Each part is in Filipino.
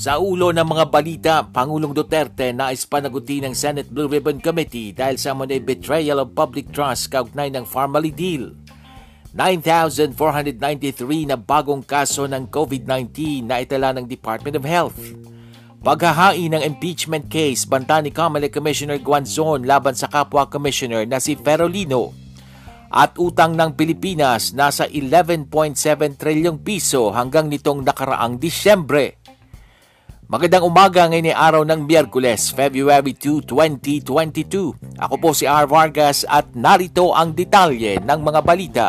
Sa ulo ng mga balita, Pangulong Duterte nais panagutin ng Senate Blue Ribbon Committee dahil sa umano'y betrayal of public trust kaugnay ng Pharmally deal. 9,493 na bagong kaso ng COVID-19 na itala ng Department of Health. Paghahain ng impeachment case banta ni Kamali Commissioner Guanzon laban sa kapwa commissioner na si Ferolino. At utang ng Pilipinas nasa 11.7 trilyong piso hanggang nitong nakaraang Disyembre. Magandang umaga ngayon ay araw ng Miyerkules, February 2, 2022. Ako po si R. Vargas at narito ang detalye ng mga balita.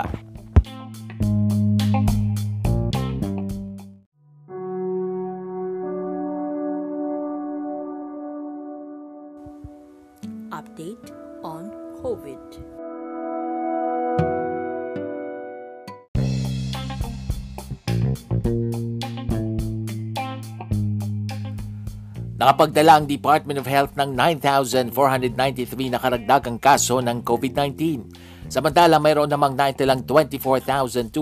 Update on COVID. Nakapagdala ang Department of Health ng 9,493 na karagdagang kaso ng COVID-19. Samantala, mayroon namang naitalang 24,210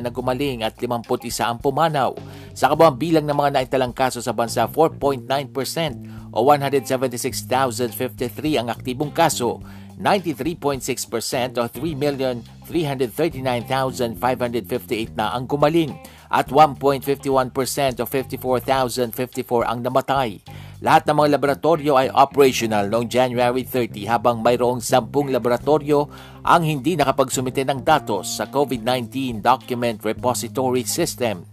na gumaling at 51 ang pumanaw. Sa kabuuang bilang ng mga naitalang kaso sa bansa, 4.9% o 176,053 ang aktibong kaso, 93.6% o 3,339,558 na ang gumaling at 1.51% o 54,054 ang namatay. Lahat ng mga laboratorio ay operational noong January 30 habang mayroong 10 laboratorio ang hindi nakapagsumite ng datos sa COVID-19 Document Repository System.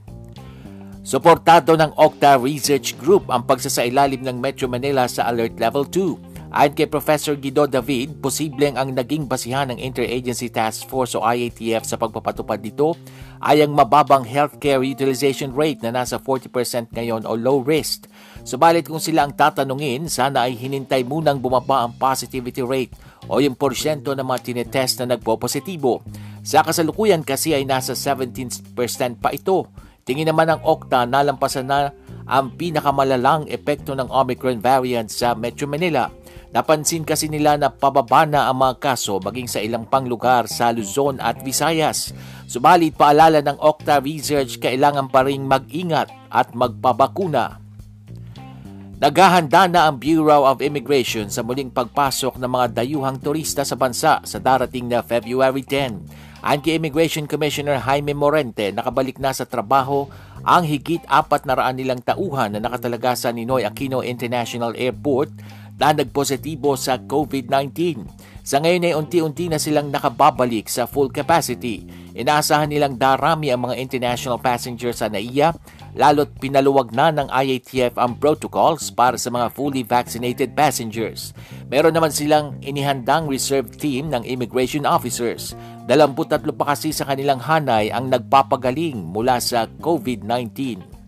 Suportado ng OCTA Research Group ang pagsasailalim ng Metro Manila sa Alert Level 2. Ayon kay Professor Guido David, posibleng ang naging basihan ng Interagency Task Force o IATF sa pagpapatupad nito ay ang mababang healthcare utilization rate na nasa 40% ngayon o low risk. Subalit kung sila ang tatanungin, sana ay hinintay munang bumaba ang positivity rate o yung porsyento ng mga tinetest na nagpo-positibo. Sa kasalukuyan kasi ay nasa 17% pa ito. Tingin naman ng OCTA, nalampasan na ang pinakamalalang epekto ng Omicron variant sa Metro Manila. Napansin kasi nila na pababa na ang mga kaso maging sa ilang pang lugar sa Luzon at Visayas. Subalit paalala ng OCTA Research, kailangan pa ring mag-ingat at magpabakuna. Naghahanda na ang Bureau of Immigration sa muling pagpasok ng mga dayuhang turista sa bansa sa darating na February 10. Ayon kay Immigration Commissioner Jaime Morente, nakabalik na sa trabaho ang higit 400 nilang tauhan na nakatalaga sa Ninoy Aquino International Airport na nagpositibo sa COVID-19. Sa ngayon ay unti-unti na silang nakababalik sa full capacity. Inaasahan nilang darami ang mga international passengers sa NAIA, lalo't pinaluwag na ng IATF ang protocols para sa mga fully vaccinated passengers. Meron naman silang inihandang reserve team ng immigration officers. 23 pa kasi sa kanilang hanay ang nagpapagaling mula sa COVID-19.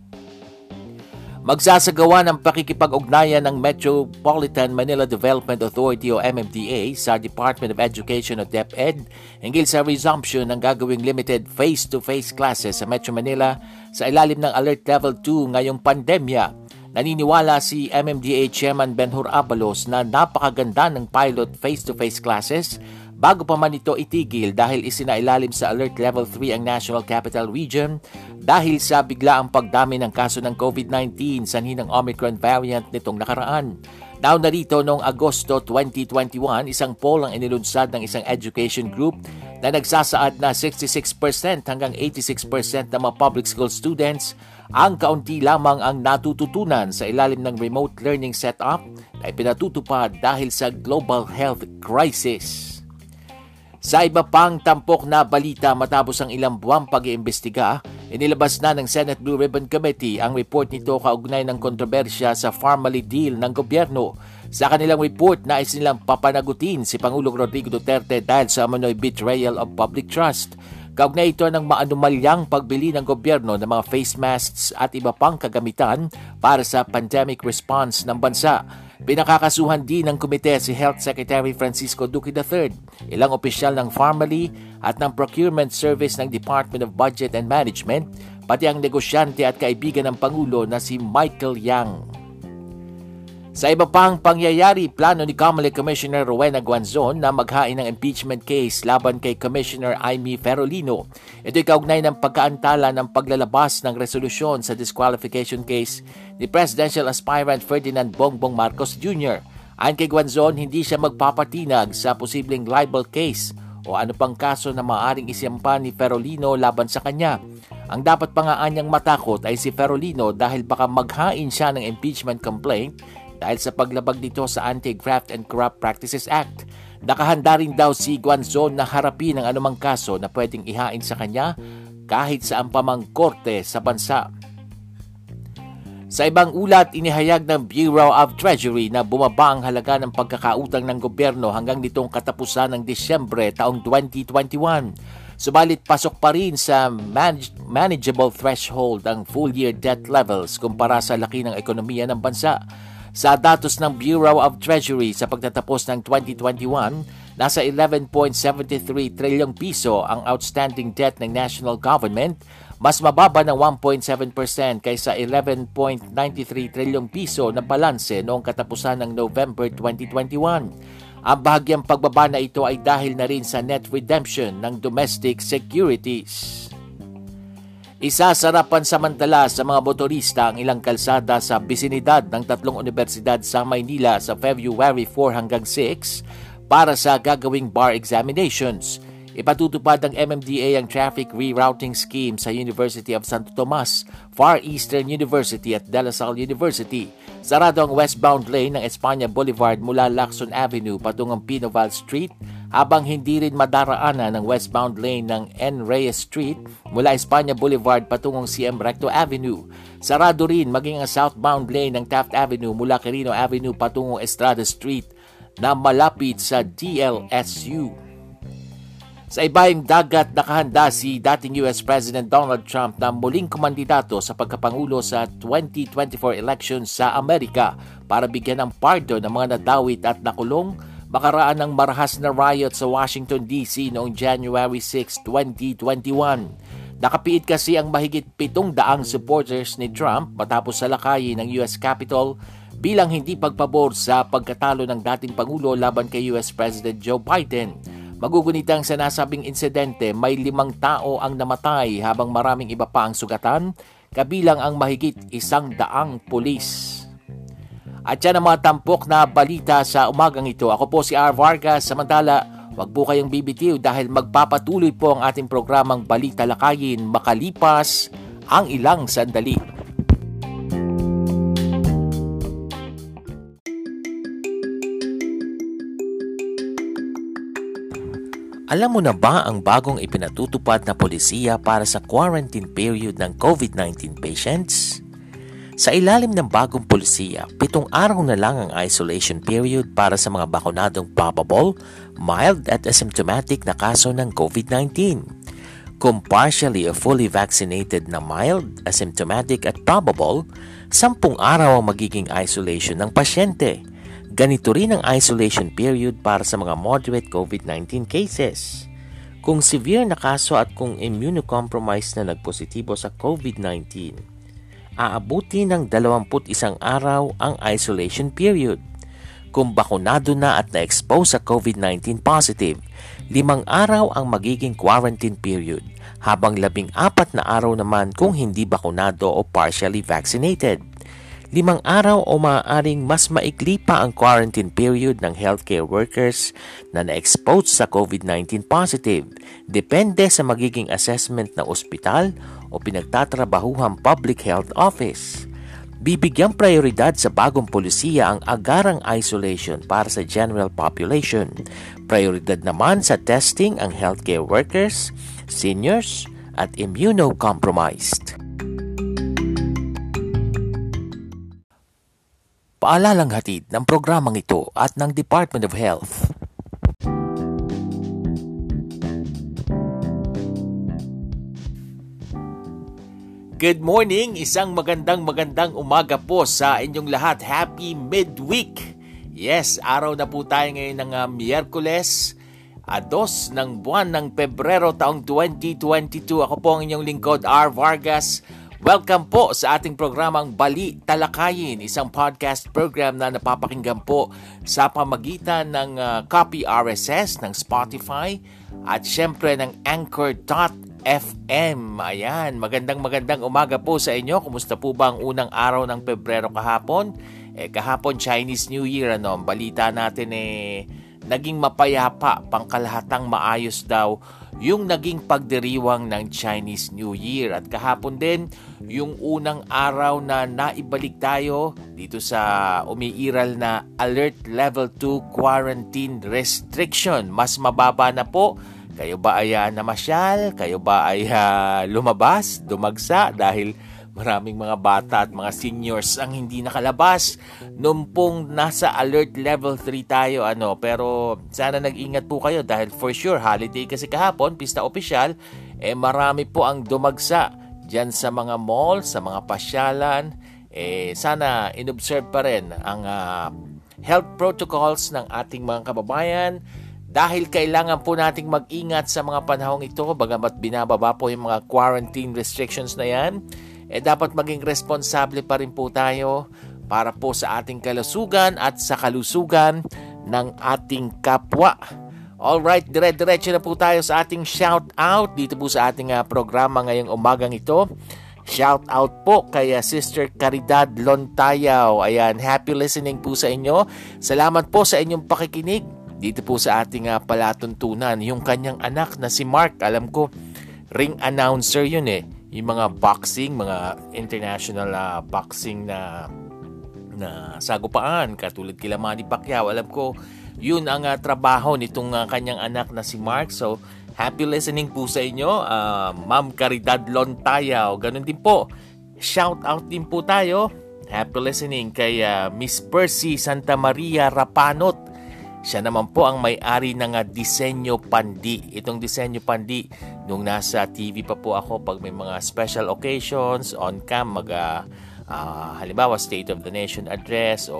Magsasagawa ng pakikipag-ugnayan ng Metropolitan Manila Development Authority o MMDA sa Department of Education o DepEd hinggil sa resumption ng gagawing limited face-to-face classes sa Metro Manila sa ilalim ng Alert Level 2 ngayong pandemya. Naniniwala si MMDA Chairman Benhur Abalos na napakaganda ng pilot face-to-face classes bago pa man ito itigil dahil isinailalim sa Alert Level 3 ang National Capital Region dahil sa biglaang pagdami ng kaso ng COVID-19 sanhi ng Omicron variant nitong nakaraan. Nauna rito noong Agosto 2021, isang poll ang inilunsad ng isang education group na nagsasaad na 66% hanggang 86% ng mga public school students ang kaunti lamang ang natututunan sa ilalim ng remote learning setup na ipinatutupad dahil sa global health crisis. Sa iba pang tampok na balita, matapos ang ilang buwang pag-iimbestiga, inilabas na ng Senate Blue Ribbon Committee ang report nito kaugnay ng kontrobersya sa Pharmally deal ng gobyerno. Sa kanilang report, nais nilang papanagutin si Pangulong Rodrigo Duterte dahil sa umano'y betrayal of public trust. Kaugnay ito ng maanumalyang pagbili ng gobyerno ng mga face masks at iba pang kagamitan para sa pandemic response ng bansa. Pinakakasuhan din ng komite si Health Secretary Francisco Duque III, ilang opisyal ng Pharmally at ng Procurement Service ng Department of Budget and Management, pati ang negosyante at kaibigan ng Pangulo na si Michael Yang. Sa iba pang pangyayari, plano ni Kamali Commissioner Rowena Guanzon na maghain ng impeachment case laban kay Commissioner Jaime Ferolino. Ito'y kaugnay ng pagkaantala ng paglalabas ng resolusyon sa disqualification case ni presidential aspirant Ferdinand Bongbong Marcos Jr. Ayon kay Guanzon, hindi siya magpapatinag sa posibleng libel case o ano pang kaso na maaaring isampa ni Ferolino laban sa kanya. Ang dapat pa nga anyang matakot ay si Ferolino dahil baka maghain siya ng impeachment complaint dahil sa paglabag nito sa Anti-Graft and Corrupt Practices Act. Nakahanda rin daw si Guanzon na harapin ang anumang kaso na pwedeng ihain sa kanya kahit sa ampamang korte sa bansa. Sa ibang ulat, inihayag ng Bureau of Treasury na bumaba ang halaga ng pagkakautang ng gobyerno hanggang nitong katapusan ng Disyembre taong 2021. Subalit pasok pa rin sa manageable threshold ang full-year debt levels kumpara sa laki ng ekonomiya ng bansa. Sa datos ng Bureau of Treasury sa pagtatapos ng 2021, nasa 11.73 trilyong piso ang outstanding debt ng national government, mas mababa ng 1.7% kaysa 11.93 trilyong piso na balanse noong katapusan ng November 2021. Ang bahagyang pagbaba na ito ay dahil na rin sa net redemption ng domestic securities. Isasara pansamantala sa mga motorista ang ilang kalsada sa bisinidad ng tatlong unibersidad sa Maynila sa February 4 hanggang 6 para sa gagawing bar examinations. Ipatutupad ng MMDA ang traffic rerouting scheme sa University of Santo Tomas, Far Eastern University at De La Salle University. Sarado ang westbound lane ng Espanya Boulevard mula Lacson Avenue patungong Pinoval Street, habang hindi rin madaraanan ng westbound lane ng N. Reyes Street mula Espanya Boulevard patungong CM Recto Avenue. Sarado rin maging ang southbound lane ng Taft Avenue mula Quirino Avenue patungong Estrada Street na malapit sa DLSU. Sa ibaing dagat, nakahanda si dating US President Donald Trump na muling kumandidato sa pagkapangulo sa 2024 elections sa Amerika para bigyan ng pardon ng mga nadawit at nakulong makaraan ng marahas na riot sa Washington DC noong January 6, 2021. Nakapiit kasi ang mahigit 700 supporters ni Trump matapos salakayin ng US Capitol bilang hindi pagpabor sa pagkatalo ng dating Pangulo laban kay US President Joe Biden. Magugunitang sa nasabing insidente, may 5 tao ang namatay habang maraming iba pa ang sugatan, kabilang ang mahigit 100 pulis. At yan ang mga tampok na balita sa umagang ito. Ako po si R. Vargas. Samantala, wag po kayong bibitiw dahil magpapatuloy po ang ating programang Bali Talakayin makalipas ang ilang sandali. Alam mo na ba ang bagong ipinatutupad na polisiya para sa quarantine period ng COVID-19 patients? Sa ilalim ng bagong polisiya, 7 araw na lang ang isolation period para sa mga bakunadong probable, mild at asymptomatic na kaso ng COVID-19. Kung partially or fully vaccinated na mild, asymptomatic at probable, 10 araw ang magiging isolation ng pasyente. Ganito rin ang isolation period para sa mga moderate COVID-19 cases. Kung severe na kaso at kung immunocompromised na nagpositibo sa COVID-19, aabuti ng 21 araw ang isolation period. Kung bakunado na at na-expose sa COVID-19 positive, 5 araw ang magiging quarantine period, habang 14 na araw naman kung hindi bakunado o partially vaccinated. 5 araw o maaaring mas maikli pa ang quarantine period ng healthcare workers na na-expose sa COVID-19 positive, depende sa magiging assessment ng ospital o pinagtatrabahuhang public health office. Bibigyang prioridad sa bagong polisiya ang agarang isolation para sa general population. Prioridad naman sa testing ang healthcare workers, seniors, at immunocompromised. Paalalang hatid ng programang ito at ng Department of Health. Good morning, isang magandang umaga po sa inyong lahat. Happy midweek! Yes, araw na po tayo ngayon ng Miyerkules, 2 ng buwan ng Pebrero taong 2022. Ako po ang inyong lingkod, R. Vargas. Welcome po sa ating programang Bali Talakayin, isang podcast program na napapakinggan po sa pamagitan ng Copy RSS, ng Spotify, at syempre ng Anchor.fm. Ayan, magandang umaga po sa inyo. Kumusta po ba ang unang araw ng Pebrero kahapon? Kahapon Chinese New Year, ano? Balita natin naging mapayapa, pangkalahatang maayos daw yung naging pagdiriwang ng Chinese New Year. At kahapon din, yung unang araw na naibalik tayo dito sa umiiral na Alert Level 2 Quarantine Restriction. Mas mababa na po. Kayo ba ay namasyal? Kayo ba ay lumabas, dumagsa? Dahil maraming mga bata at mga seniors ang hindi nakalabas noong pong nasa Alert Level 3 tayo. Ano? Pero sana nag-ingat po kayo dahil for sure, holiday kasi kahapon, pista opisyal, marami po ang dumagsa dyan sa mga mall, sa mga pasyalan. Sana inobserve pa rin ang health protocols ng ating mga kababayan. Dahil kailangan po nating mag-ingat sa mga panahong ito, bagamat binababa po yung mga quarantine restrictions na yan, dapat maging responsable pa rin po tayo para po sa ating kalusugan at sa kalusugan ng ating kapwa. Alright, dire-diretso na po tayo sa ating shout-out dito po sa ating programa ngayong umagang ito. Shoutout po kay Sister Caridad Lontayaw. Ayan, happy listening po sa inyo. Salamat po sa inyong pakikinig dito po sa ating palatuntunan. Yung kanyang anak na si Mark, alam ko, ring announcer yun eh. Yung mga boxing, mga international boxing na sagupaan, katulad kila Manny Pacquiao. Alam ko, yun ang trabaho nitong kanyang anak na si Mark. So, happy listening po sa inyo, Ma'am Caridad Lontayaw. Ganun din po, shoutout din po tayo. Happy listening kay Miss Percy Santa Maria Rapanot. Siya naman po ang may-ari ng Disenyo Pandi. Itong Disenyo Pandi, nung nasa TV pa po ako, pag may mga special occasions, on-cam, halimbawa State of the Nation Address o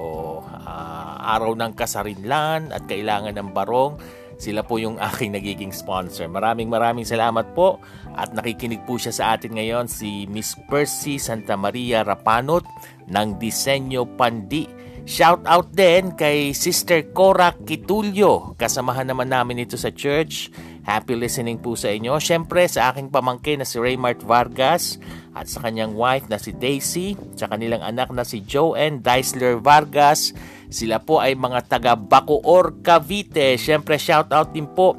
Araw ng Kasarinlan at Kailangan ng Barong, sila po yung aking nagiging sponsor. Maraming salamat po at nakikinig po siya sa atin ngayon, si Miss Percy Santa Maria Rapanot ng Disenyo Pandi. Shout out din kay Sister Cora Kitulio. Kasamahan naman namin ito sa church. Happy listening po sa inyo. Siyempre sa aking pamangkin na si Raymart Vargas at sa kanyang wife na si Daisy, sa kanilang anak na si Joanne Deisler Vargas. Sila po ay mga taga Bacoor, Cavite. Siyempre shout out din po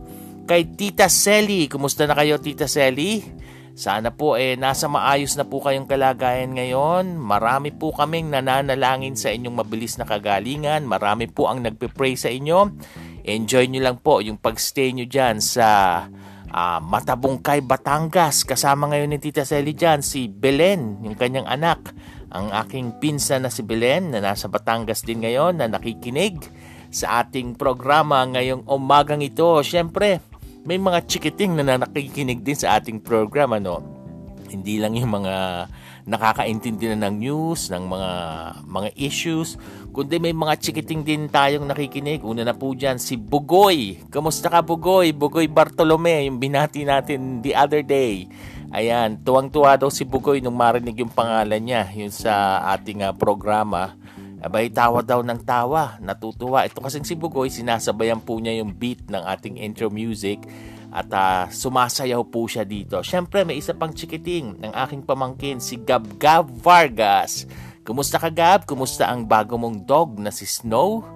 kay Tita Selly. Kumusta na kayo, Tita Selly? Sana po nasa maayos na po kayong kalagayan ngayon. Marami po kaming nananalangin sa inyong mabilis na kagalingan. Marami po ang nagpe-pray sa inyo. Enjoy nyo lang po yung pagstay nyo dyan sa Matabungkay, Batangas. Kasama ngayon ni Tita Selly dyan si Belen, yung kanyang anak. Ang aking pinsan na si Belen na nasa Batangas din ngayon na nakikinig sa ating programa ngayong umagang ito. Siyempre, may mga chikiting na nakikinig din sa ating program, ano? Hindi lang yung mga nakakaintindi na ng news, ng mga issues, kundi may mga chikiting din tayong nakikinig. Una na po dyan, si Bugoy. Kamusta ka, Bugoy? Bugoy Bartolome, yung binati natin the other day. Ayan, tuwang-tuwa daw si Bugoy nung marinig yung pangalan niya, yun sa ating programa. Abay, tawa daw ng tawa. Natutuwa. Ito kasing si Bugoy, sinasabayan po niya yung beat ng ating intro music at sumasayaw po siya dito. Siyempre, may isa pang chikiting ng aking pamangkin, si Gab Gab Vargas. Kumusta ka, Gab? Kumusta ang bago mong dog na si Snow?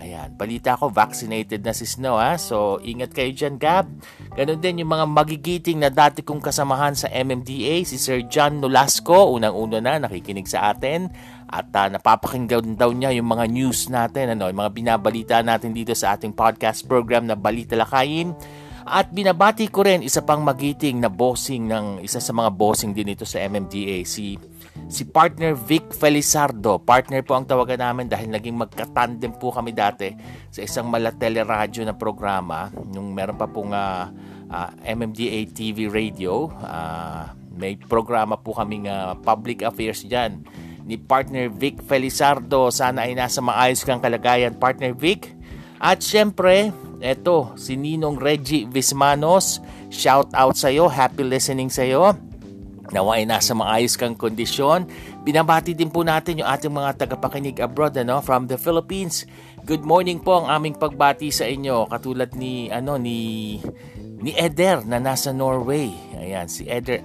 Ayan, balita ko, vaccinated na si Snow, ha? So, ingat kayo dyan, Gab. Ganun din yung mga magigiting na dati kong kasamahan sa MMDA, si Sir John Nolasco, unang-una na nakikinig sa atin. At napapakinggan daw niya yung mga news natin, ano, yung mga binabalita natin dito sa ating podcast program na Bali Talakayin. At binabati ko rin isa pang magiting na bossing ng isa sa mga bossing din ito sa MMDA, si partner Vic Felizardo. Partner po ang tawagan namin dahil naging magkatandem po kami dati sa isang malateleradyo na programa. Nung meron pa pong MMDA TV Radio. May programa po kaming public affairs dyan ni partner Vic Felizardo. Sana ay nasa maayos kang kalagayan, partner Vic. At syempre, eto si Ninong Reggie Vismanos. Shout out sa iyo, happy listening sa iyo. Nawa ay nasa maayos kang kondisyon. Binabati din po natin yung ating mga tagapakinig abroad, from the Philippines. Good morning po ang aming pagbati sa inyo, katulad ni Eder na nasa Norway. Ayan, si Eder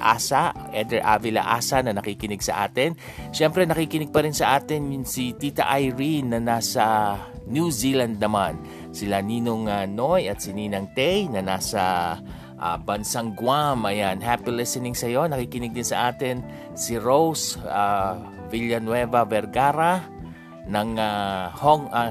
Avila Asa na nakikinig sa atin. Siyempre nakikinig pa rin sa atin si Tita Irene na nasa New Zealand naman. Sila Ninong Noy at si Ninang Tay na nasa bansang Guam. Ayan, happy listening sa iyo. Nakikinig din sa atin si Rose Villanueva Vergara ng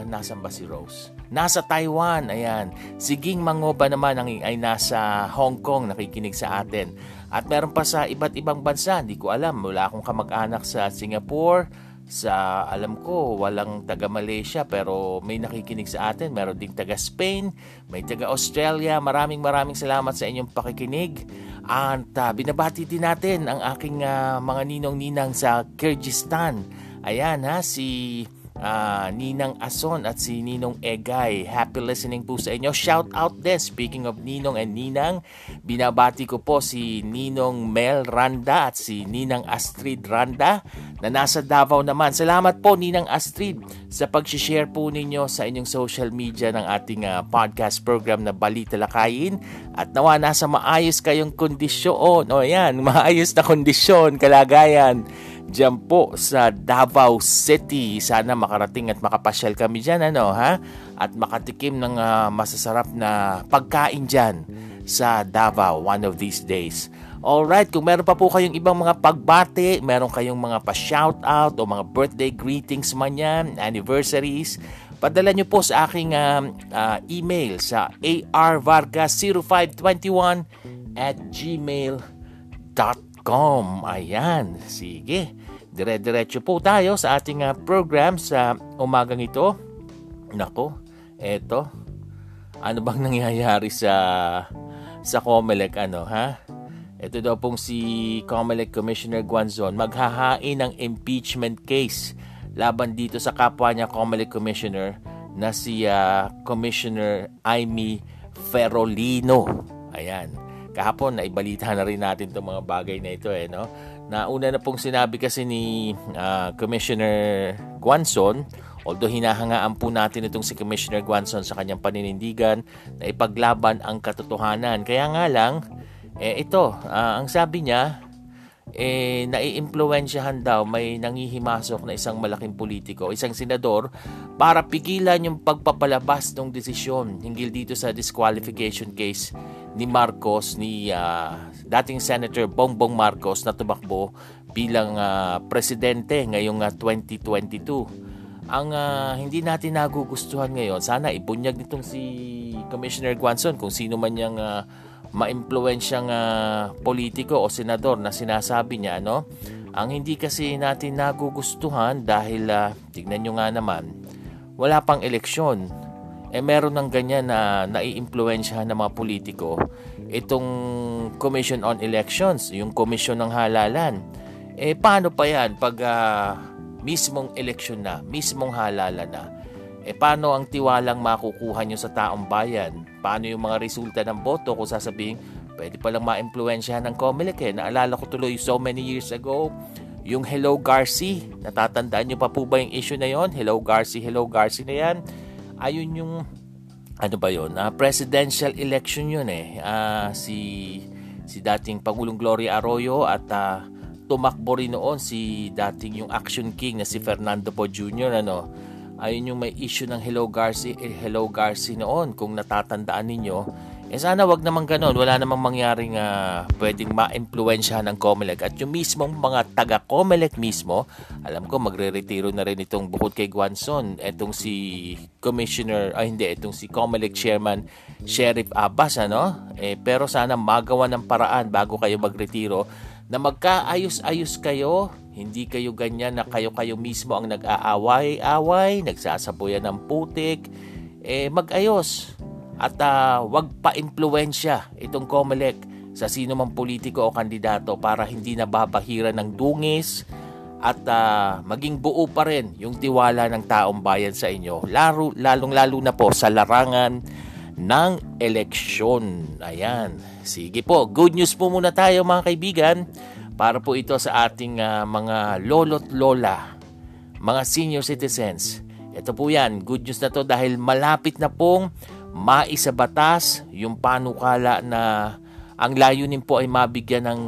nasan ba si Rose? Nasa Taiwan, ayan. Si Ging Mangoba naman ay nasa Hong Kong, nakikinig sa atin. At meron pa sa iba't ibang bansa, hindi ko alam. Wala akong kamag-anak sa Singapore, sa alam ko walang taga Malaysia, pero may nakikinig sa atin. Meron ding taga Spain, may taga Australia. Maraming salamat sa inyong pakikinig. At binabati din natin ang aking mga ninong-ninang sa Kyrgyzstan. Ayan ha, si Ninang Ason at si Ninong Egay. Happy listening po sa inyo. Shout out din, speaking of Ninong and Ninang, binabati ko po si Ninong Mel Randa at si Ninang Astrid Randa na nasa Davao naman. Salamat po Ninang Astrid sa pag-share po ninyo sa inyong social media ng ating podcast program na Bali Talakayin. At nawa nasa maayos kayong kondisyon. O yan, maayos na kondisyon, kalagayan diyan po sa Davao City. Sana makarating at makapasyal kami diyan, at makatikim ng masasarap na pagkain diyan sa Davao one of these days. Alright, kung meron pa po kayong ibang mga pagbati, meron kayong mga pa-shoutout o mga birthday greetings man yan, anniversaries, padala nyo po sa aking email sa arvargas0521@gmail.com. Ayan, sige. Dire-diretso po tayo sa ating program sa umagang ito. Nako, eto. Ano bang nangyayari sa Comelec, Ito daw pong si Kamali Commissioner Guanzon maghahain ng impeachment case laban dito sa kapwa niya Kamali Commissioner na si Commissioner Jaime Ferolino. Ayan. Kahapon naibalita na rin natin itong mga bagay na ito Nauna na pong sinabi kasi ni Commissioner Guanzon, although hinahangaan po natin itong si Commissioner Guanzon sa kanyang paninindigan na ipaglaban ang katotohanan. Kaya nga lang, ang sabi niya, naiimpluwensyahan daw, may nangihimasok na isang malaking politiko, isang senador, para pigilan yung pagpapalabas ng desisyon hinggil dito sa disqualification case ni Marcos, ni dating Senator Bongbong Marcos na tumakbo bilang presidente ngayong 2022. Ang hindi natin nagugustuhan ngayon, sana ibunyag nitong si Commissioner Guanzon kung sino man niyang ma-impluwensyang politiko o senador na sinasabi niya, Ang hindi kasi natin nagugustuhan dahil, tignan nyo nga naman, wala pang eleksyon. Meron ng ganyan na nai-impluwensyahan ng mga politiko. Itong Commission on Elections, yung Commission ng Halalan. Paano pa yan pag mismong eleksyon na, mismong halalan na? Paano ang tiwalang makukuha nyo sa taong bayan? Paano yung mga resulta ng boto kung sasabihin, pwede palang ma-impluwensyahan ng Comelec Naalala ko tuloy so many years ago, yung Hello Garci. Natatandaan nyo pa po ba yung issue na yon? Hello Garci na yan. Ayun yung, presidential election yun Si dating Pangulong Gloria Arroyo at tumakbo rin noon si dating yung Action King na si Ferdinand Bongbong Jr., Ayun yung may issue ng Hello Garci noon, kung natatandaan ninyo. Sana wag naman ganoon. Wala namang mangyaring pwedeng ma-impluwensyahan ng Comelec. At yung mismong mga taga-Comelec mismo, alam ko magre-retiro na rin itong bukod kay Guanzon. Itong si Comelec Chairman Sheriff Abbas, Pero sana magawa ng paraan bago kayo magretiro na magkaayos-ayos kayo. Hindi kayo ganyan na kayo mismo ang nag-aaway-away, nagsasabuyan ng putik. Mag-ayos. at huwag pa-impluensya itong COMELEC sa sino mang politiko o kandidato para hindi nababahiran ng dungis at maging buo pa rin yung tiwala ng taong bayan sa inyo, lalong-lalo na po sa larangan ng eleksyon. Ayan, sige po, good news po muna tayo mga kaibigan para po ito sa ating mga lolo't lola, mga senior citizens. Ito po yan, good news na to dahil malapit na pong maisabatas yung panukala na ang layunin po ay mabigyan ng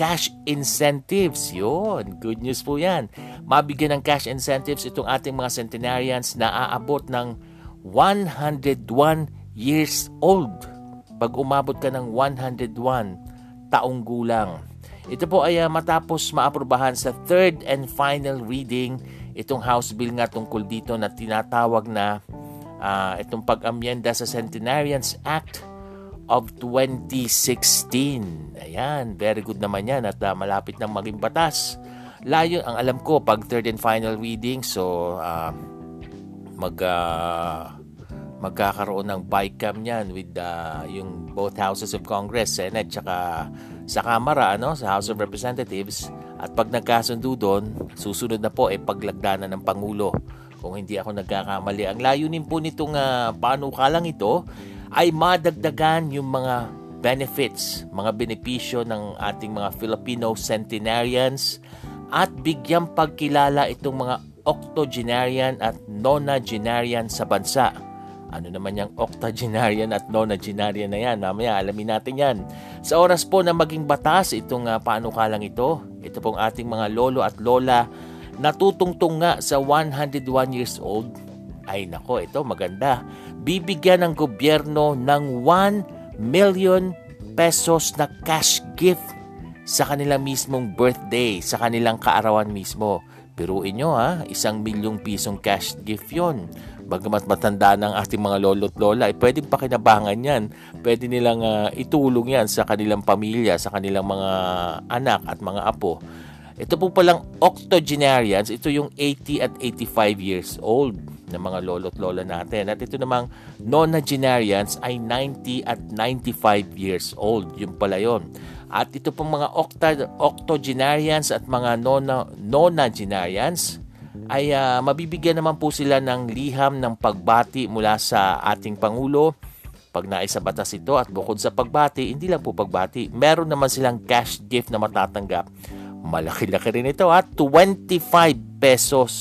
cash incentives. Yun, good news po yan. Mabigyan ng cash incentives itong ating mga centenarians na aabot ng 101 years old. Pag umabot ka ng 101 taong gulang. Ito po ay matapos maaprubahan sa third and final reading itong House Bill nga tungkol dito na tinatawag na itong pag-amyenda sa Centenarians Act of 2016. Ayan, very good naman yan at malapit nang maging batas. Layo, ang alam ko, pag third and final reading, so magkakaroon ng bycam yan with yung both houses of Congress, Senate, tsaka sa Kamara, sa House of Representatives. At pag nagkasundo doon, susunod na po ay paglagdanan ng Pangulo. Kung hindi ako nagkakamali, ang layunin po nitong panukalang ito ay madagdagan yung mga benefits, mga benepisyo ng ating mga Filipino centenarians at bigyang pagkilala itong mga octogenarian at nonagenarian sa bansa. Ano naman yung octogenarian at nonagenarian na yan? Mamaya, alamin natin yan. Sa oras po na maging batas, itong panukalang ito, ito pong ating mga lolo at lola na tutungtong nga sa 101 years old. Ay nako, ito maganda. Bibigyan ng gobyerno ng 1 million pesos na cash gift sa kanilang mismong birthday, sa kanilang kaarawan mismo. Piruin nyo ha, 1,000,000 pisong cash gift yon. Bagamat matanda ng ating mga lolo't lola, pwedeng pakinabangan yan. Pwede nilang itulong yan sa kanilang pamilya, sa kanilang mga anak at mga apo. Ito po palang octogenarians, ito yung 80 at 85 years old na mga lolo't lola natin. At ito namang nonagenarians ay 90 at 95 years old. Yung pala yun. At ito pong mga octogenarians at mga nonagenarians, ay mabibigyan naman po sila ng liham ng pagbati mula sa ating Pangulo pag naisabatas ito. At bukod sa pagbati, hindi lang po pagbati, meron naman silang cash gift na matatanggap. Malaki-laki rin ito at 25 pesos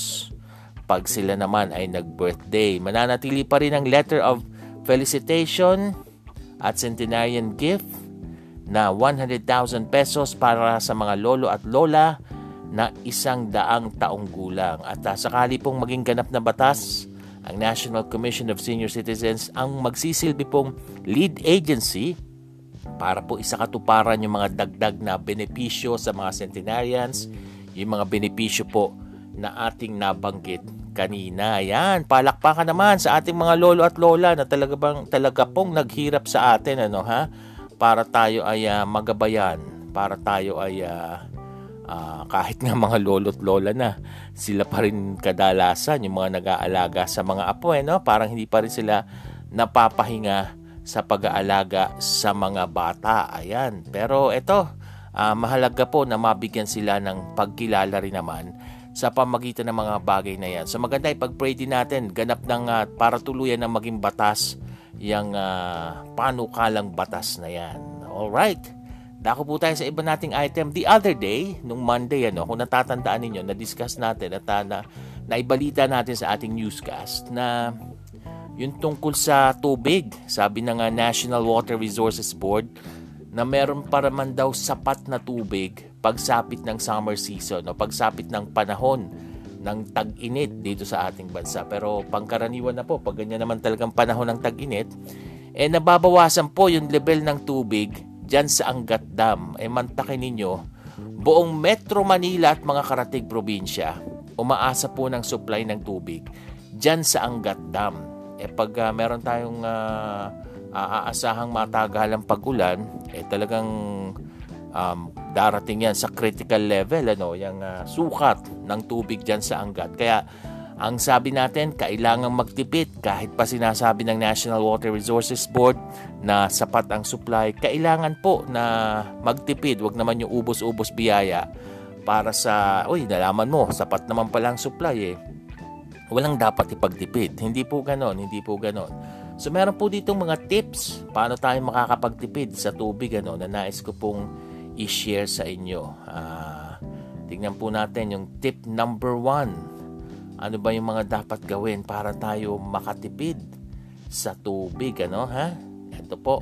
pag sila naman ay nag-birthday. Mananatili pa rin ang letter of felicitation at centenarian gift na 100,000 pesos para sa mga lolo at lola na 100 taong gulang. At sakali pong maging ganap na batas, ang National Commission of Senior Citizens ang magsisilbi pong lead agency para po isakatuparan yung mga dagdag na benepisyo sa mga centenarians, yung mga benepisyo po na ating nabanggit kanina. Yan, palakpakan naman sa ating mga lolo at lola na talaga pong naghirap sa atin, para tayo ay magabayan, para tayo ay kahit nga mga lolo't lola na, sila pa rin kadalasan yung mga nag-aalaga sa mga apo, parang hindi pa rin sila napapahinga sa pag-aalaga sa mga bata. Ayan, pero ito, mahalaga po na mabigyan sila ng pagkilala rin naman sa pamagitan ng mga bagay na yan. So maganda, ipag-pray din natin ganap ng para tuluyan ng maging batas yung panukalang batas na yan. Alright, dako po tayo sa iba nating item. The other day, nung Monday, kung natatandaan ninyo, na-discuss natin at naibalita natin sa ating newscast na yung tungkol sa tubig. Sabi ng National Water Resources Board na meron para man daw sapat na tubig pagsapit ng summer season o pagsapit ng panahon ng tag-init dito sa ating bansa. Pero pangkaraniwan na po, pag ganyan naman talagang panahon ng tag-init, nababawasan po yung level ng tubig dyan sa Angat Dam. Mantakin ninyo, buong Metro Manila at mga karatig probinsya, umaasa po ng supply ng tubig dyan sa Angat Dam. Pag meron tayong aasahang matagalang pagulan, talagang darating yan sa critical level, yung sukat ng tubig dyan sa Angat. Kaya Ang sabi natin, kailangang magtipid. Kahit pa sinasabi ng National Water Resources Board na sapat ang supply, kailangan po na magtipid. Huwag naman yung ubos-ubos biyaya para sa, nalaman mo, sapat naman palang supply eh. Walang dapat ipagtipid. Hindi po ganon, hindi po ganon. So meron po ditong mga tips paano tayo makakapagtipid sa tubig na nais ko pong i-share sa inyo. Tingnan po natin yung tip number 1. Ano ba yung mga dapat gawin para tayo makatipid sa tubig? Ito po.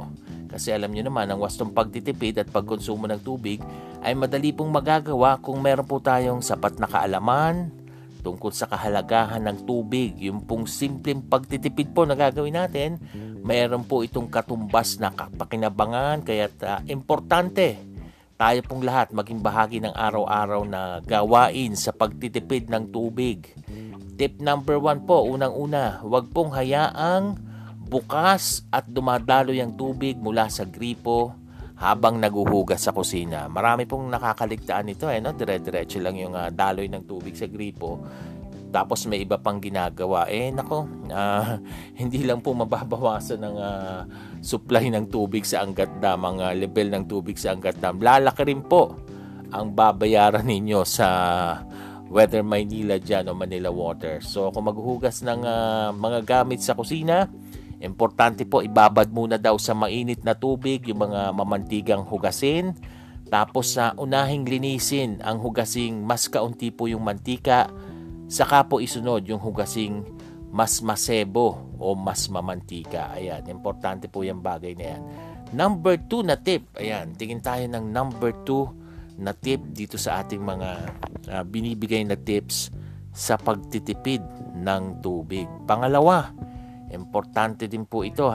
Kasi alam nyo naman, ang wastong pagtitipid at pagkonsumo ng tubig ay madali pong magagawa kung meron po tayong sapat na kaalaman tungkol sa kahalagahan ng tubig. Yung pong simpleng pagtitipid po na gagawin natin, meron po itong katumbas na kapakinabangan. Kaya't importante tayo pong lahat maging bahagi ng araw-araw na gawain sa pagtitipid ng tubig. Tip number 1 po, unang-una, huwag pong hayaang bukas at dumadaloy ang tubig mula sa gripo habang naguhugas sa kusina. Marami pong nakakaligtaan nito, dire-diretso lang yung daloy ng tubig sa gripo. Tapos may iba pang ginagawa. Hindi lang po mababawasan ng supply ng tubig sa Angat Dam, ang level ng tubig sa Angat Dam. Lalaki rin po ang babayaran ninyo sa whether Maynila dyan o Manila Water. So kung maghugas ng mga gamit sa kusina, importante po ibabad muna daw sa mainit na tubig yung mga mamantigang hugasin. Tapos sa unahing linisin ang hugasing mas kaunti po yung mantika. Saka po isunod yung hugasing mas masebo o mas mamantika. Ayan, importante po yung bagay na yan. Number 2 na tip. Ayan, tingin tayo ng number 2 na tip dito sa ating mga binibigay na tips sa pagtitipid ng tubig. Pangalawa, importante din po ito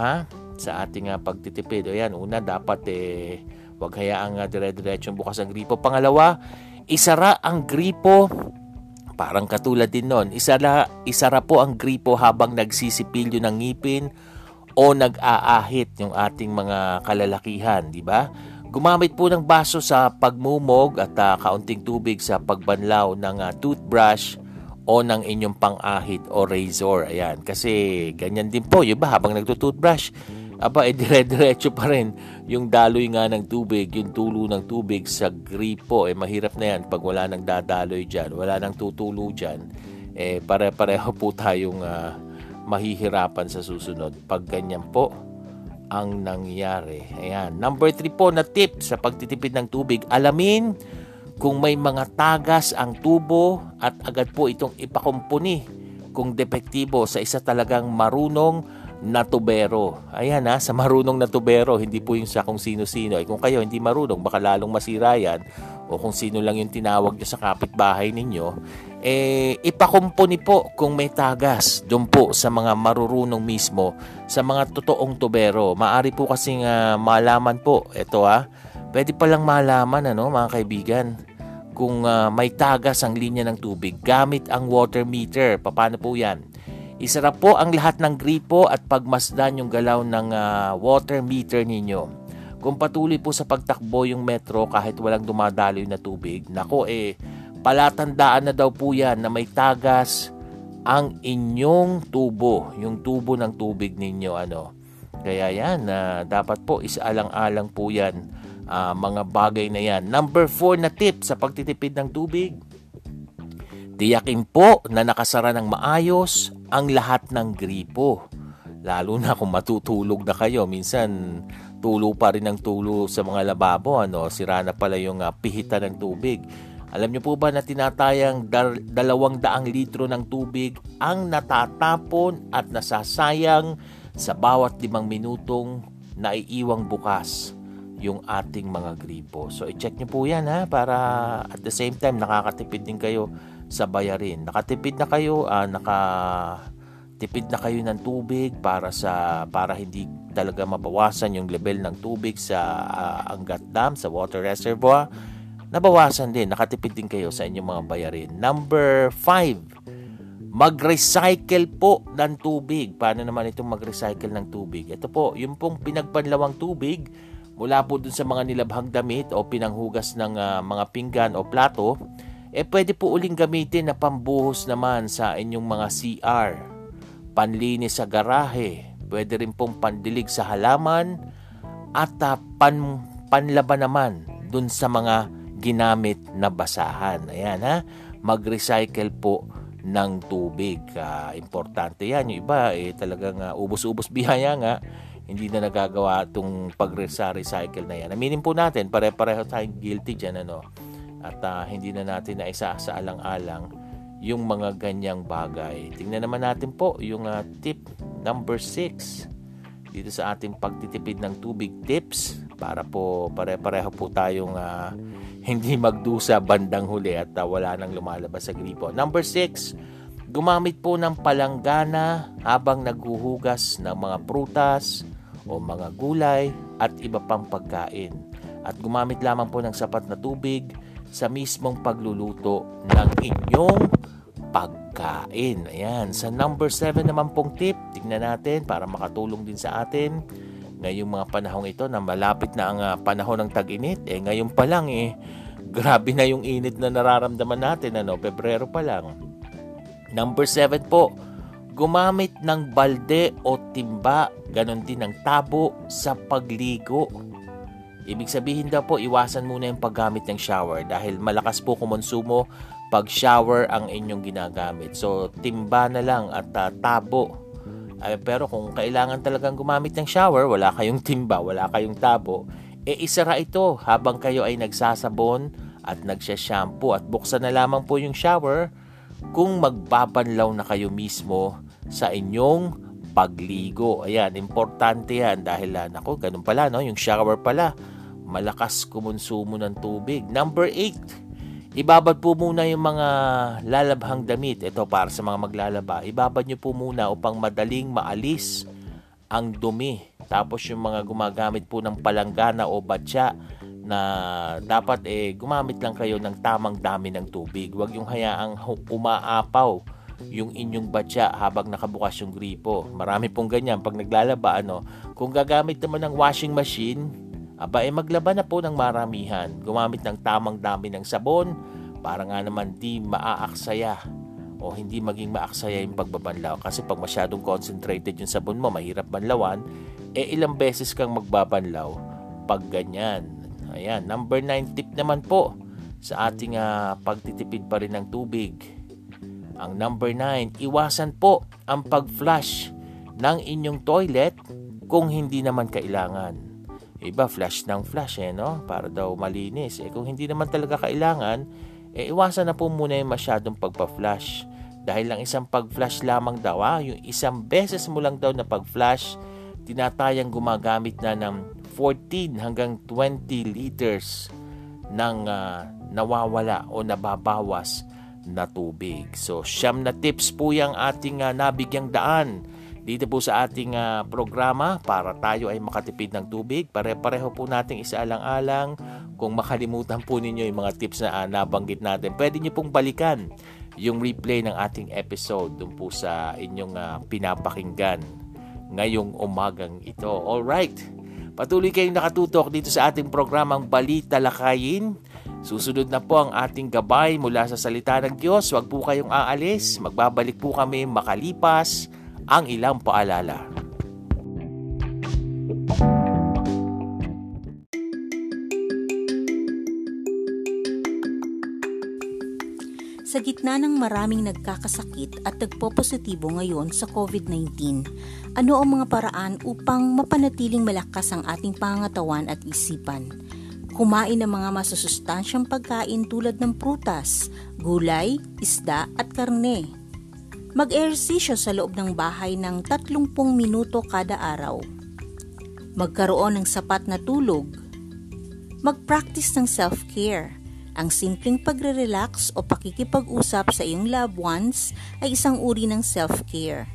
sa ating pagtitipid. Ayan, una, dapat huwag hayaang dire-diretsyong bukas ang gripo. Pangalawa, isara ang gripo. Parang katulad din nun, isara po ang gripo habang nagsisipilyo ng ngipin o nag-aahit yung ating mga kalalakihan, di ba? Gumamit po ng baso sa pagmumog at kaunting tubig sa pagbanlaw ng toothbrush o ng inyong pang-ahit o razor. Ayan, kasi ganyan din po, yung ba, habang nagtutoothbrush, dire-diretso pa rin yung daloy nga ng tubig, yung tulo ng tubig sa gripo. Mahirap na yan pag wala nang dadaloy dyan, wala nang tutulo dyan. Pare-pareho po tayong mahihirapan sa susunod pag ganyan po ang nangyari. Ayan. Number 3 po na tip sa pagtitipid ng tubig, alamin kung may mga tagas ang tubo at agad po itong ipakumpuni kung depektibo sa isa talagang marunong na tubero. Ayan sa marunong na tubero, hindi po yung sa kung sino-sino. Kung kayo hindi marunong, baka lalong masira yan. O kung sino lang yung tinawag nyo sa kapitbahay ninyo, ipakumpuni po kung may tagas doon po sa mga marurunong mismo, sa mga totoong tubero. Maari po kasing malaman po, pwede palang malaman, mga kaibigan, kung may tagas ang linya ng tubig gamit ang water meter. Paano po yan? Isara po ang lahat ng gripo at pagmasdan yung galaw ng water meter ninyo. Kung patuloy po sa pagtakbo yung metro kahit walang dumadaloy na tubig, palatandaan na daw po yan na may tagas ang inyong tubo, yung tubo ng tubig ninyo. Kaya yan, dapat po isaalang-alang po yan, mga bagay na yan. Number 4 na tip sa pagtitipid ng tubig, tiyakin po na nakasara ng maayos ang lahat ng gripo. Lalo na kung matutulog na kayo. Minsan, tulo pa rin ang tulo sa mga lababo. Sira na pala yung pihita ng tubig. Alam nyo po ba na tinatayang 200 litro ng tubig ang natatapon at nasasayang sa bawat 5 minutong naiiwang bukas yung ating mga gripo. So, i-check nyo po yan para at the same time nakakatipid din kayo sa bayarin. Nakatipid na kayo ng tubig para hindi talaga mabawasan yung level ng tubig sa Angat Dam, sa water reservoir. Nabawasan din, nakatipid din kayo sa inyong mga bayarin. Number 5, mag-recycle po ng tubig. Paano naman itong mag-recycle ng tubig? Ito po, yung pong pinagbanlawang tubig mula po dun sa mga nilabhang damit o pinanghugas ng mga pinggan o plato, pwede po uling gamitin na pambuhos naman sa inyong mga CR, panlinis sa garahe, pwede rin pong pandilig sa halaman at panlaban naman dun sa mga ginamit na basahan. Ayan ha, mag-recycle po ng tubig. Importante yan. Yung iba talagang ubos-ubos bihaya nga, hindi na nagagawa itong pag-recycle na yan. Aminin po natin, pare-pareho tayong guilty dyan, ano? At hindi na natin na isa-alang-alang yung mga ganyang bagay. Tingnan naman natin po yung tip number 6 dito sa ating pagtitipid ng tubig tips para po pare-pareho po tayong hindi magdusa bandang huli at wala nang lumalabas sa gripo. Number 6, gumamit po ng palanggana habang naghuhugas ng mga prutas o mga gulay at iba pang pagkain. At gumamit lamang po ng sapat na tubig sa mismong pagluluto ng inyong pagkain. Ayan. Sa number 7 naman pong tip, tignan natin para makatulong din sa atin ngayong mga panahong ito na malapit na ang panahon ng tag-init. Ngayon pa lang grabe na yung init na nararamdaman natin, ano, Pebrero pa lang. Number 7 po, gumamit ng balde o timba, ganon din ng tabo sa pagligo. Ibig sabihin daw po, iwasan muna yung paggamit ng shower dahil malakas po kumonsumo pag shower ang inyong ginagamit. So, timba na lang at tabo. Pero kung kailangan talagang gumamit ng shower, wala kayong timba, wala kayong tabo, isara ito habang kayo ay nagsasabon at nagsashampoo at buksan na lamang po yung shower kung magbabanlaw na kayo mismo sa inyong pagligo. Ayan, importante yan dahil nako, ganun pala, no? Yung shower pala, malakas kumonsumo ng tubig. Number 8, ibabad po muna yung mga lalabhang damit. Ito para sa mga maglalaba. Ibabad nyo po muna upang madaling maalis ang dumi. Tapos yung mga gumagamit po ng palanggana o batya na dapat gumamit lang kayo ng tamang dami ng tubig. Huwag yung hayaang umaapaw yung inyong batya habang nakabukas yung gripo. Marami pong ganyan pag naglalaba, ano. Kung gagamit naman ng washing machine, maglaba na po ng maramihan. Gumamit ng tamang dami ng sabon para nga naman di maaaksaya o hindi maging maaksaya yung pagbabanlaw. Kasi pag masyadong concentrated yung sabon mo, mahirap banlawan. Ilang beses kang magbabanlaw pag ganyan. Ayan, number 9 tip naman po sa ating pagtitipid pa rin ng tubig. Ang number 9, iwasan po ang pag-flush ng inyong toilet kung hindi naman kailangan. Iba, flush ng flush, no? Para daw malinis. Kung hindi naman talaga kailangan, iwasan na po muna yung masyadong pagpa-flush. Dahil ang isang pag-flush lamang daw, yung isang beses mo lang daw na pag-flush, tinatayang gumagamit na ng 14 hanggang 20 liters ng nawawala o nababawas na tubig. So, 9 na tips po yung ating nabigyang daan dito po sa ating programa para tayo ay makatipid ng tubig. Pare-pareho po nating isaalang-alang. Kung makalimutan po ninyo yung mga tips na nabanggit natin, pwede nyo pong balikan yung replay ng ating episode dun po sa inyong pinapakinggan ngayong umagang ito. Alright, patuloy kayong nakatutok dito sa ating programang Bali Talakayin. Susunod na po ang ating gabay mula sa salita ng Diyos. Huwag po kayong aalis. Magbabalik po kami makalipas ang ilang paalala. Sa gitna ng maraming nagkakasakit at nagpopositibo ngayon sa COVID-19, ano ang mga paraan upang mapanatiling malakas ang ating pangangatawan at isipan? Kumain ng mga masusustansyang pagkain tulad ng prutas, gulay, isda at karne. Mag-ehersisyo sa loob ng bahay ng 30 minuto kada araw. Magkaroon ng sapat na tulog. Mag-practice ng self-care. Ang simpleng pagre-relax o pakikipag-usap sa iyong loved ones ay isang uri ng self-care.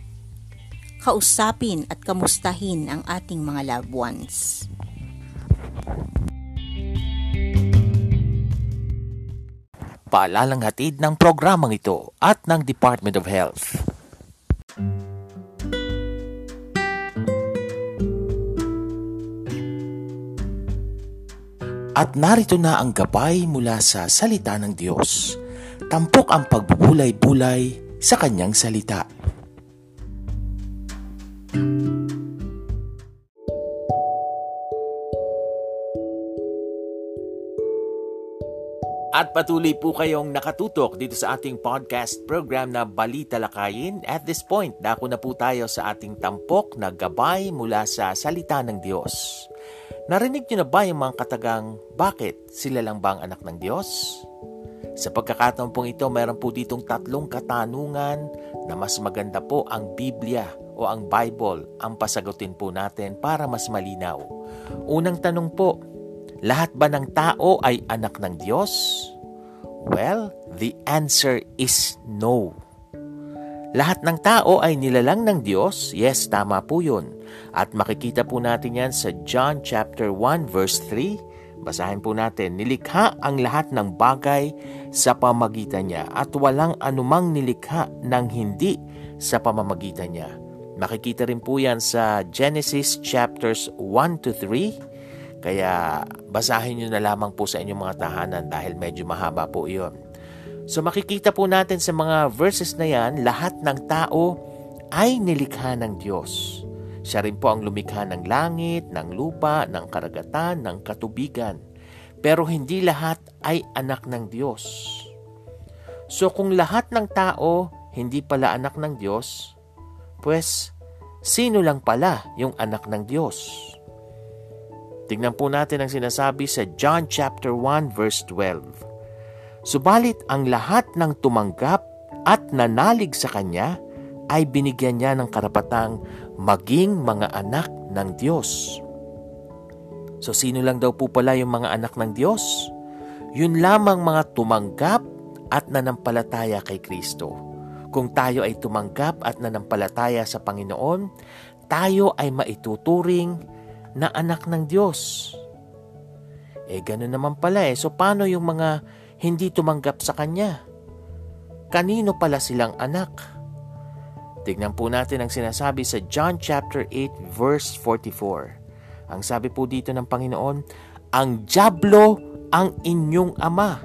Kausapin at kamustahin ang ating mga loved ones. Paalalang hatid ng programang ito at ng Department of Health. At narito na ang gabay mula sa salita ng Diyos. tampok ang pagbubulay-bulay sa kanyang salita. At patuloy po kayong nakatutok dito sa ating podcast program na Bali Talakayin. At this point, dako na po tayo sa ating tampok na gabay mula sa salita ng Diyos. Narinig nyo na ba yung mga katagang bakit sila lang ba ang anak ng Diyos? Sa pagkakataon pong ito, mayroon po ditong tatlong katanungan na mas maganda po ang Biblia o ang Bible ang pasagutin po natin para mas malinaw. Unang tanong po, lahat ba ng tao ay anak ng Diyos? Well, the answer is no. Lahat ng tao ay nilalang ng Diyos? Yes, tama po yun. At makikita po natin yan sa John chapter 1 verse 3. Basahin po natin, nilikha ang lahat ng bagay sa pamamagitan niya at walang anumang nilikha ng hindi sa pamamagitan niya. Makikita rin po yan sa Genesis chapters 1 to 3. Kaya basahin nyo na lamang po sa inyong mga tahanan dahil medyo mahaba po iyon. So makikita po natin sa mga verses na yan, lahat ng tao ay nilikha ng Diyos. Siya rin po ang lumikha ng langit, ng lupa, ng karagatan, ng katubigan. Pero hindi lahat ay anak ng Diyos. So kung lahat ng tao hindi pala anak ng Diyos, pues sino lang pala yung anak ng Diyos? Tingnan po natin ang sinasabi sa John chapter 1 verse 12. Subalit ang lahat ng tumanggap at nanalig sa kanya ay binigyan niya ng karapatang maging mga anak ng Diyos. So sino lang daw po pala yung mga anak ng Diyos? Yun lamang mga tumanggap at nanampalataya kay Kristo. Kung tayo ay tumanggap at nanampalataya sa Panginoon, tayo ay maituturing na anak ng Diyos. Ganun naman pala . So, paano yung mga hindi tumanggap sa Kanya? Kanino pala silang anak? Tignan po natin ang sinasabi sa John chapter 8 verse 44. Ang sabi po dito ng Panginoon, ang dyablo ang inyong ama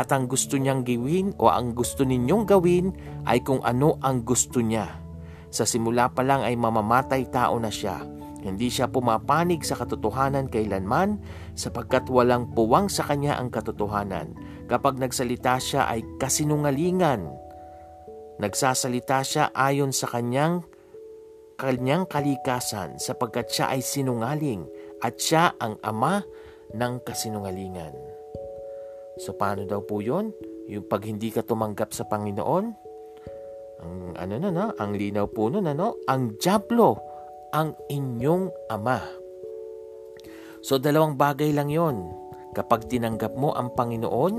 at ang gusto niyang gawin o ang gusto ninyong gawin ay kung ano ang gusto niya. Sa simula pa lang ay mamamatay tao na siya. Hindi siya pumapanig sa katotohanan kailanman sapagkat walang puwang sa kanya ang katotohanan. Kapag nagsalita siya ay kasinungalingan. Nagsasalita siya ayon sa kanyang kalikasan sapagkat siya ay sinungaling at siya ang ama ng kasinungalingan. So paano daw po yun? Yung pag hindi ka tumanggap sa Panginoon? Ang linaw po nun, ang dyablo ang inyong ama. So dalawang bagay lang yon. Kapag tinanggap mo ang Panginoon,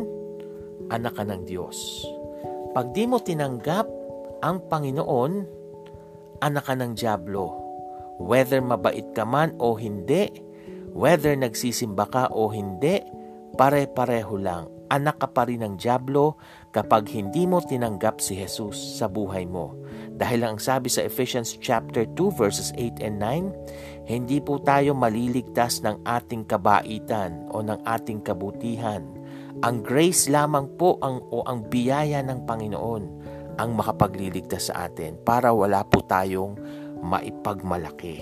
anak ka ng Diyos. Pag di mo tinanggap ang Panginoon, anak ka ng dyablo. Whether mabait ka man o hindi, whether nagsisimba ka o hindi, pare-pareho lang. Anak ka pa rin ng dyablo kapag hindi mo tinanggap si Jesus sa buhay mo. Dahil ang sabi sa Ephesians chapter 2 verses 8 and 9, hindi po tayo maliligtas ng ating kabaitan o ng ating kabutihan. Ang grace lamang po ang biyaya ng Panginoon ang makapagliligtas sa atin para wala po tayong maipagmalaki.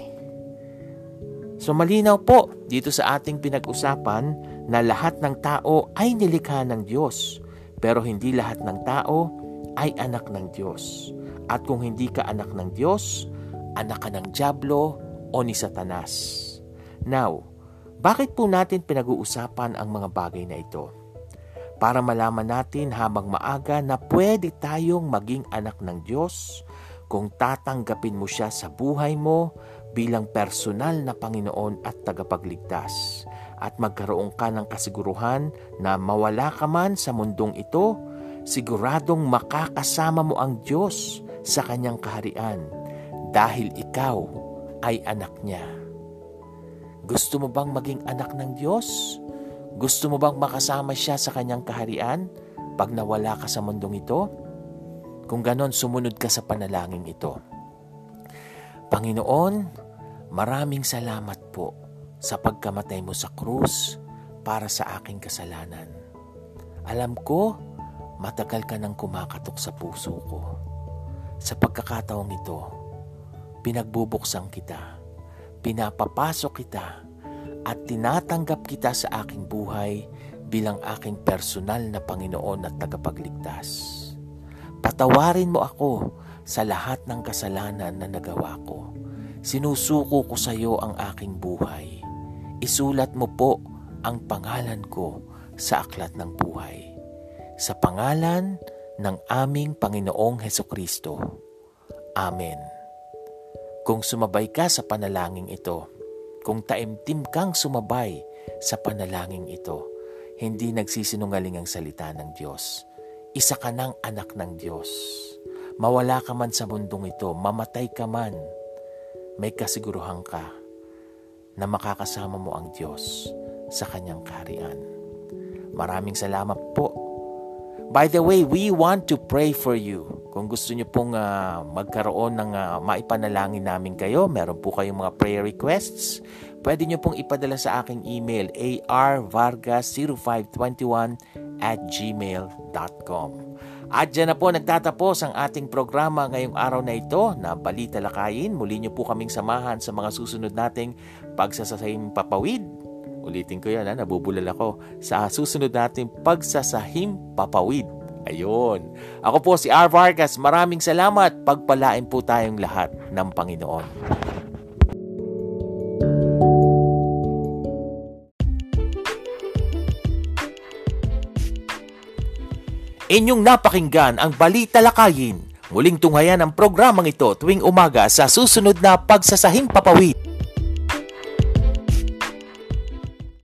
So malinaw po dito sa ating pinag-usapan na lahat ng tao ay nilikha ng Diyos, pero hindi lahat ng tao ay anak ng Diyos. At kung hindi ka anak ng Diyos, anak ka ng dyablo o ni Satanas. Now, bakit po natin pinag-uusapan ang mga bagay na ito? Para malaman natin habang maaga na pwede tayong maging anak ng Diyos kung tatanggapin mo siya sa buhay mo bilang personal na Panginoon at tagapagligtas. At magkaroon ka ng kasiguruhan na mawala ka man sa mundong ito, siguradong makakasama mo ang Diyos sa kanyang kaharian dahil ikaw ay anak niya. Gusto mo bang maging anak ng Diyos? Gusto mo bang makasama siya sa kanyang kaharian pag nawala ka sa mundong ito? Kung ganon, sumunod ka sa panalangin ito. Panginoon, maraming salamat po sa pagkamatay mo sa krus para sa aking kasalanan. Alam ko, Matagal ka nang kumakatok sa puso ko. Sa pagkakataong ito, pinagbubuksan kita, pinapapasok kita, at tinatanggap kita sa aking buhay bilang aking personal na Panginoon at tagapagligtas. Patawarin mo ako sa lahat ng kasalanan na nagawa ko. Sinusuko ko sa iyo ang aking buhay. Isulat mo po ang pangalan ko sa aklat ng buhay. Sa pangalan ng aming Panginoong Hesukristo. Amen. Kung sumabay ka sa panalangin ito, kung taimtim kang sumabay sa panalangin ito, hindi nagsisinungaling ang salita ng Diyos. Isa ka ng anak ng Diyos. Mawala ka man sa mundong ito, mamatay ka man, may kasiguruhan ka na makakasama mo ang Diyos sa kanyang kaharian. Maraming salamat po. By the way, we want to pray for you. Kung gusto nyo pong magkaroon ng maipanalangin namin kayo, meron po kayong mga prayer requests, pwede nyo pong ipadala sa aking email, arvargas0521@gmail.com. At dyan na po nagtatapos ang ating programa ngayong araw na ito na Bali Talakayin. Muli niyo po kaming samahan sa mga susunod nating pagsasahim papawid. Ulitin ko yan, nabubulal ako. Sa susunod nating pagsasahim papawid. Ayun. Ako po si R. Vargas. Maraming salamat. Pagpalain po tayong lahat ng Panginoon. Inyong napakinggan ang Bali Talakayin. Muling tunghayan ang programang ito tuwing umaga sa susunod na pagsasahing papawid.